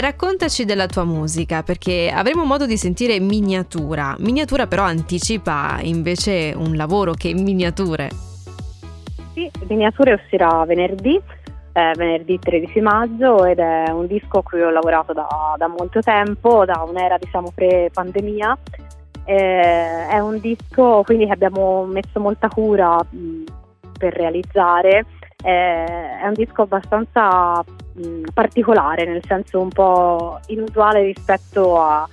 raccontaci della tua musica, perché avremo modo di sentire Miniatura. Miniatura però anticipa invece un lavoro che è Miniature. Sì, Miniature uscirà venerdì 13 maggio ed è un disco a cui ho lavorato da molto tempo, da un'era diciamo pre-pandemia. È un disco quindi che abbiamo messo molta cura per realizzare. È un disco abbastanza particolare, nel senso un po' inusuale rispetto a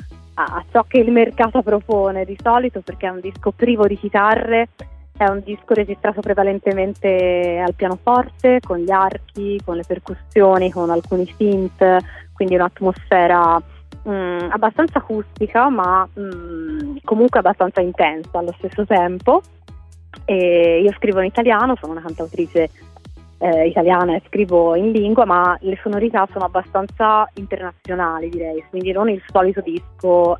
ciò che il mercato propone di solito, perché è un disco privo di chitarre, è un disco registrato prevalentemente al pianoforte, con gli archi, con le percussioni, con alcuni synth, quindi un'atmosfera abbastanza acustica ma comunque abbastanza intensa allo stesso tempo. E io scrivo in italiano, sono una cantautrice italiana e scrivo in lingua, ma le sonorità sono abbastanza internazionali, direi, quindi non il solito disco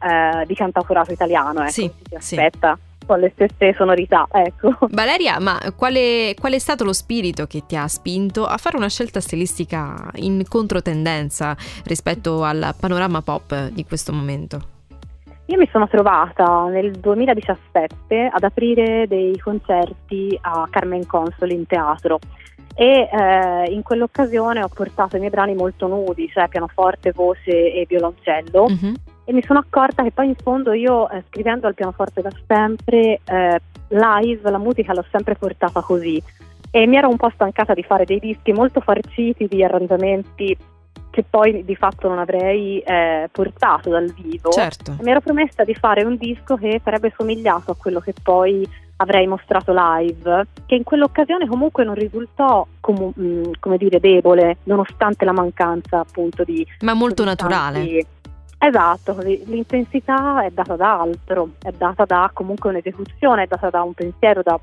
di cantautorato italiano, ecco, sì, si aspetta sì, con le stesse sonorità, ecco. Valeria, ma qual è stato lo spirito che ti ha spinto a fare una scelta stilistica in controtendenza rispetto al panorama pop di questo momento? Io mi sono trovata nel 2017 ad aprire dei concerti a Carmen Consoli in teatro e in quell'occasione ho portato i miei brani molto nudi, cioè pianoforte, voce e violoncello, e mi sono accorta che poi in fondo io scrivendo al pianoforte da sempre, live la musica l'ho sempre portata così, e mi ero un po' stancata di fare dei dischi molto farciti di arrangiamenti che poi di fatto non avrei portato dal vivo. Certo. Mi ero promessa di fare un disco che sarebbe somigliato a quello che poi avrei mostrato live, che in quell'occasione comunque non risultò come dire debole, nonostante la mancanza appunto di... Ma molto naturale. Esatto, l'intensità è data da altro, è data da comunque un'esecuzione, è data da un pensiero, da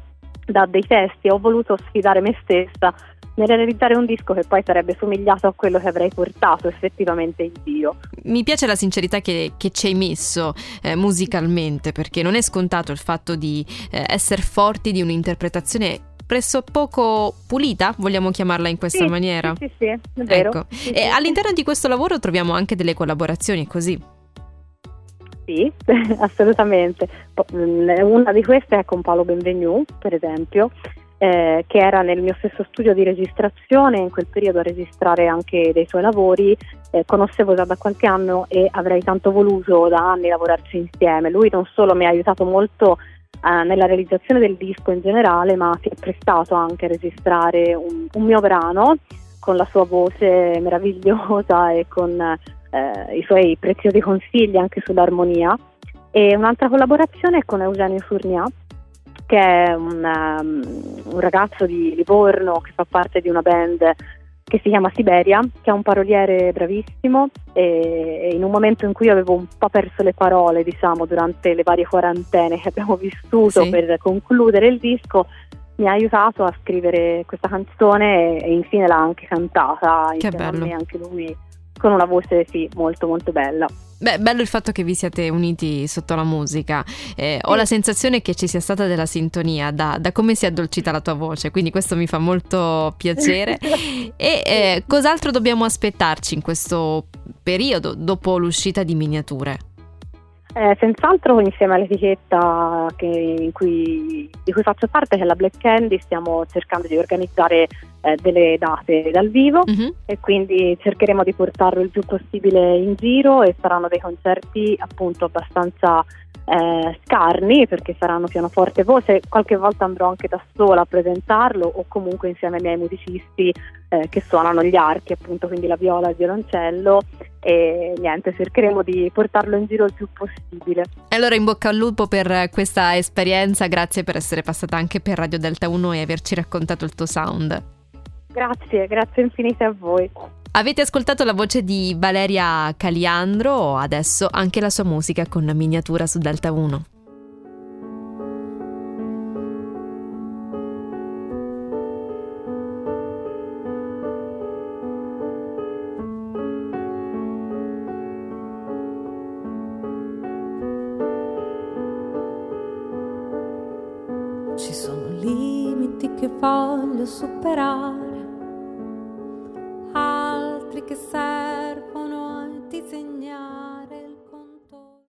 dei testi. Ho voluto sfidare me stessa nel realizzare un disco che poi sarebbe somigliato a quello che avrei portato effettivamente in giro. Mi piace la sincerità che ci hai messo musicalmente, perché non è scontato il fatto di essere forti di un'interpretazione pressopoco pulita, vogliamo chiamarla in questa maniera. Sì, è vero. Ecco. Sì, e all'interno di questo lavoro troviamo anche delle collaborazioni, così. Sì, assolutamente. Una di queste è con Paolo Benvenuti, per esempio, che era nel mio stesso studio di registrazione in quel periodo a registrare anche dei suoi lavori. Conoscevo già da qualche anno e avrei tanto voluto da anni lavorarci insieme. Lui non solo mi ha aiutato molto nella realizzazione del disco in generale, ma si è prestato anche a registrare un mio brano con la sua voce meravigliosa e con i suoi preziosi consigli anche sull'armonia. E un'altra collaborazione è con Eugenio Furnia, che è un ragazzo di Livorno che fa parte di una band che si chiama Siberia, che è un paroliere bravissimo, e in un momento in cui avevo un po' perso le parole, diciamo, durante le varie quarantene che abbiamo vissuto per concludere il disco, mi ha aiutato a scrivere questa canzone e infine l'ha anche cantata insieme a me, anche lui, con una voce molto molto bella. Beh, bello il fatto che vi siate uniti sotto la musica. Ho la sensazione che ci sia stata della sintonia da come si è addolcita la tua voce, quindi questo mi fa molto piacere. E cos'altro dobbiamo aspettarci in questo periodo dopo l'uscita di Miniature? Senz'altro, insieme all'etichetta di cui faccio parte, che è la Black Candy, stiamo cercando di organizzare delle date dal vivo, e quindi cercheremo di portarlo il più possibile in giro, e saranno dei concerti appunto abbastanza scarni, perché saranno pianoforte e voce. Qualche volta andrò anche da sola a presentarlo, o comunque insieme ai miei musicisti che suonano gli archi, appunto, quindi la viola e il violoncello, e niente, cercheremo di portarlo in giro il più possibile. Allora, in bocca al lupo per questa esperienza, grazie per essere passata anche per Radio Delta 1 e averci raccontato il tuo sound. Grazie infinite a voi. Avete ascoltato la voce di Valeria Caliandro, adesso anche la sua musica con la Miniatura su Delta 1. Ci sono limiti che voglio superare,